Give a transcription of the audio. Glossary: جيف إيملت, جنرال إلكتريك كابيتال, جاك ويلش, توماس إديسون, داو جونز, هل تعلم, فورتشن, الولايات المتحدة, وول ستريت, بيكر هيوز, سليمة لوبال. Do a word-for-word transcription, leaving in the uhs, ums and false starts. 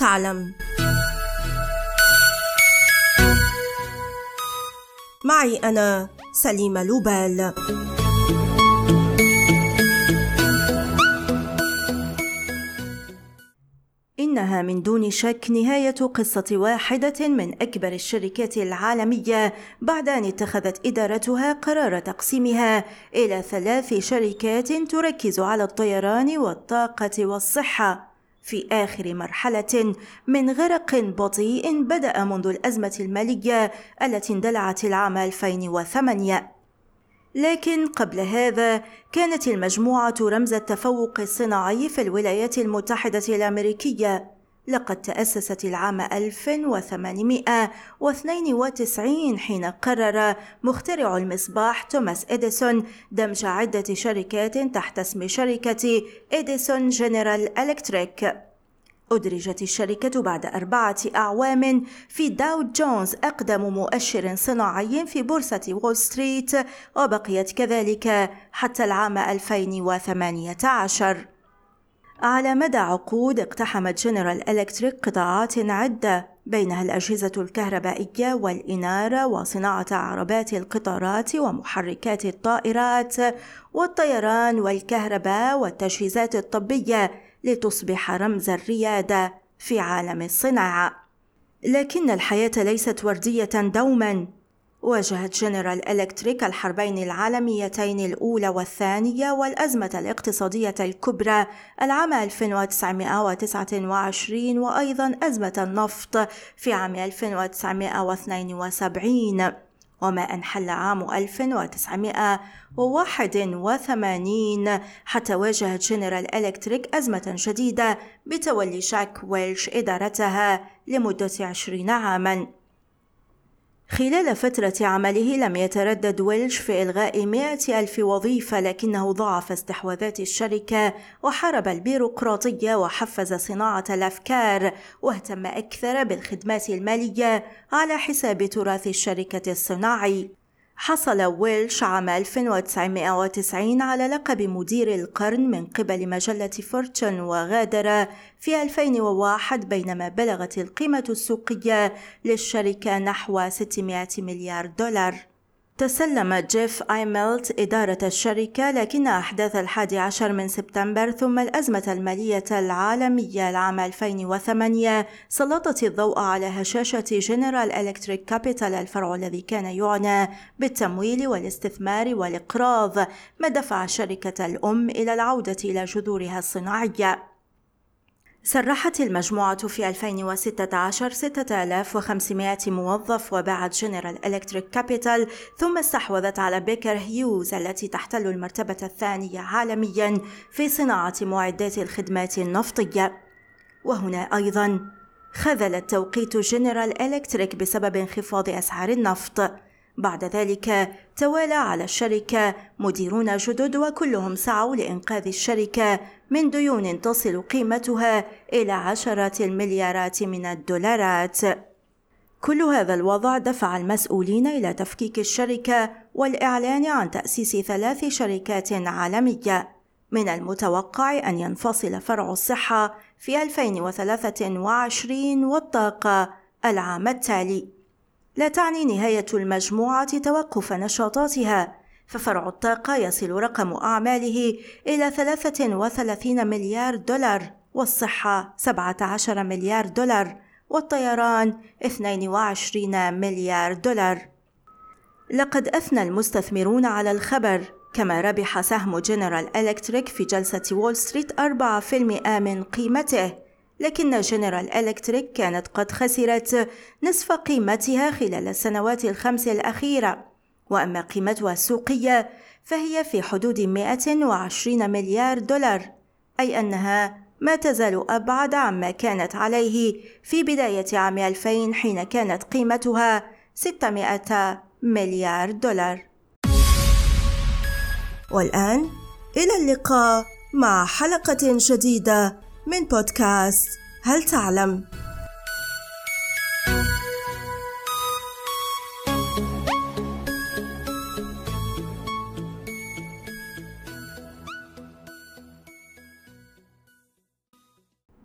تعلم. معي أنا سليمة لوبال. إنها من دون شك نهاية قصة واحدة من أكبر الشركات العالمية بعد أن اتخذت إدارتها قرار تقسيمها إلى ثلاث شركات تركز على الطيران والطاقة والصحة، في آخر مرحلة من غرق بطيء بدأ منذ الأزمة المالية التي اندلعت العام ألفين وثمانية. لكن قبل هذا كانت المجموعة رمز التفوق الصناعي في الولايات المتحدة الأمريكية. لقد تأسست العام ألف وثمانمائة واثنين وتسعين حين قرر مخترع المصباح توماس إديسون دمج عدة شركات تحت اسم شركة إديسون جنرال إلكتريك. أدرجت الشركة بعد أربعة أعوام في داو جونز، أقدم مؤشر صناعي في بورصة وول ستريت، وبقيت كذلك حتى العام ألفين وثمانية عشر. على مدى عقود اقتحمت جنرال إلكتريك قطاعات عدة، بينها الأجهزة الكهربائية والإنارة وصناعة عربات القطارات ومحركات الطائرات والطيران والكهرباء والتجهيزات الطبية، لتصبح رمز الريادة في عالم الصناعة. لكن الحياة ليست وردية دوما. واجهت جنرال إلكتريك الحربين العالميتين الأولى والثانية والأزمة الاقتصادية الكبرى العام ألف وتسعمائة وتسعة وعشرين، وأيضا أزمة النفط في عام ألف وتسعمائة واثنين وسبعين. وما أن حل عام ألف وتسعمائة وواحد وثمانين حتى واجهت جنرال إلكتريك أزمة جديدة بتولي جاك ويلش إدارتها لمدة عشرين عاماً. خلال فترة عمله لم يتردد ويلش في إلغاء مائة ألف وظيفة، لكنه ضعف استحواذات الشركة وحارب البيروقراطية وحفز صناعة الأفكار، واهتم أكثر بالخدمات المالية على حساب تراث الشركة الصناعي. حصل ويلش عام ألف وتسعمائة وتسعين على لقب مدير القرن من قبل مجلة فورتشن، وغادر في ألفين وواحد بينما بلغت القيمة السوقية للشركة نحو ستمائة مليار دولار. تسلم جيف إيملت إدارة الشركة، لكن أحداث الحادي عشر من سبتمبر ثم الأزمة المالية العالمية العام ألفين وثمانية سلطت الضوء على هشاشة جنرال إلكتريك كابيتال، الفرع الذي كان يعنى بالتمويل والاستثمار والإقراض، ما دفع الشركة الأم إلى العودة إلى جذورها الصناعية. سرحت المجموعة في ألفين وستة عشر ستة آلاف وخمسمائة موظف، وباعت جنرال إلكتريك كابيتال، ثم استحوذت على بيكر هيوز التي تحتل المرتبة الثانية عالميا في صناعة معدات الخدمات النفطية. وهنا أيضا خذل التوقيت جنرال إلكتريك بسبب انخفاض أسعار النفط. بعد ذلك توالى على الشركة مديرون جدد، وكلهم سعوا لإنقاذ الشركة من ديون تصل قيمتها إلى عشرات المليارات من الدولارات. كل هذا الوضع دفع المسؤولين إلى تفكيك الشركة والإعلان عن تأسيس ثلاث شركات عالمية. من المتوقع أن ينفصل فرع الصحة في ألفين وثلاثة وعشرين والطاقة العام التالي. لا تعني نهاية المجموعة توقف نشاطاتها، ففرع الطاقة يصل رقم أعماله إلى ثلاثة وثلاثين مليار دولار، والصحة سبعة عشر مليار دولار، والطيران اثنين وعشرين مليار دولار. لقد أثنى المستثمرون على الخبر، كما ربح سهم جنرال إلكتريك في جلسة وول ستريت أربعة بالمئة من قيمته، لكن جنرال إلكتريك كانت قد خسرت نصف قيمتها خلال السنوات الخمس الأخيرة، وأما قيمتها السوقية فهي في حدود مائة وعشرين مليار دولار، أي أنها ما تزال أبعد عما كانت عليه في بداية عام ألفين حين كانت قيمتها ستمائة مليار دولار. والآن إلى اللقاء مع حلقة جديدة من بودكاست هل تعلم؟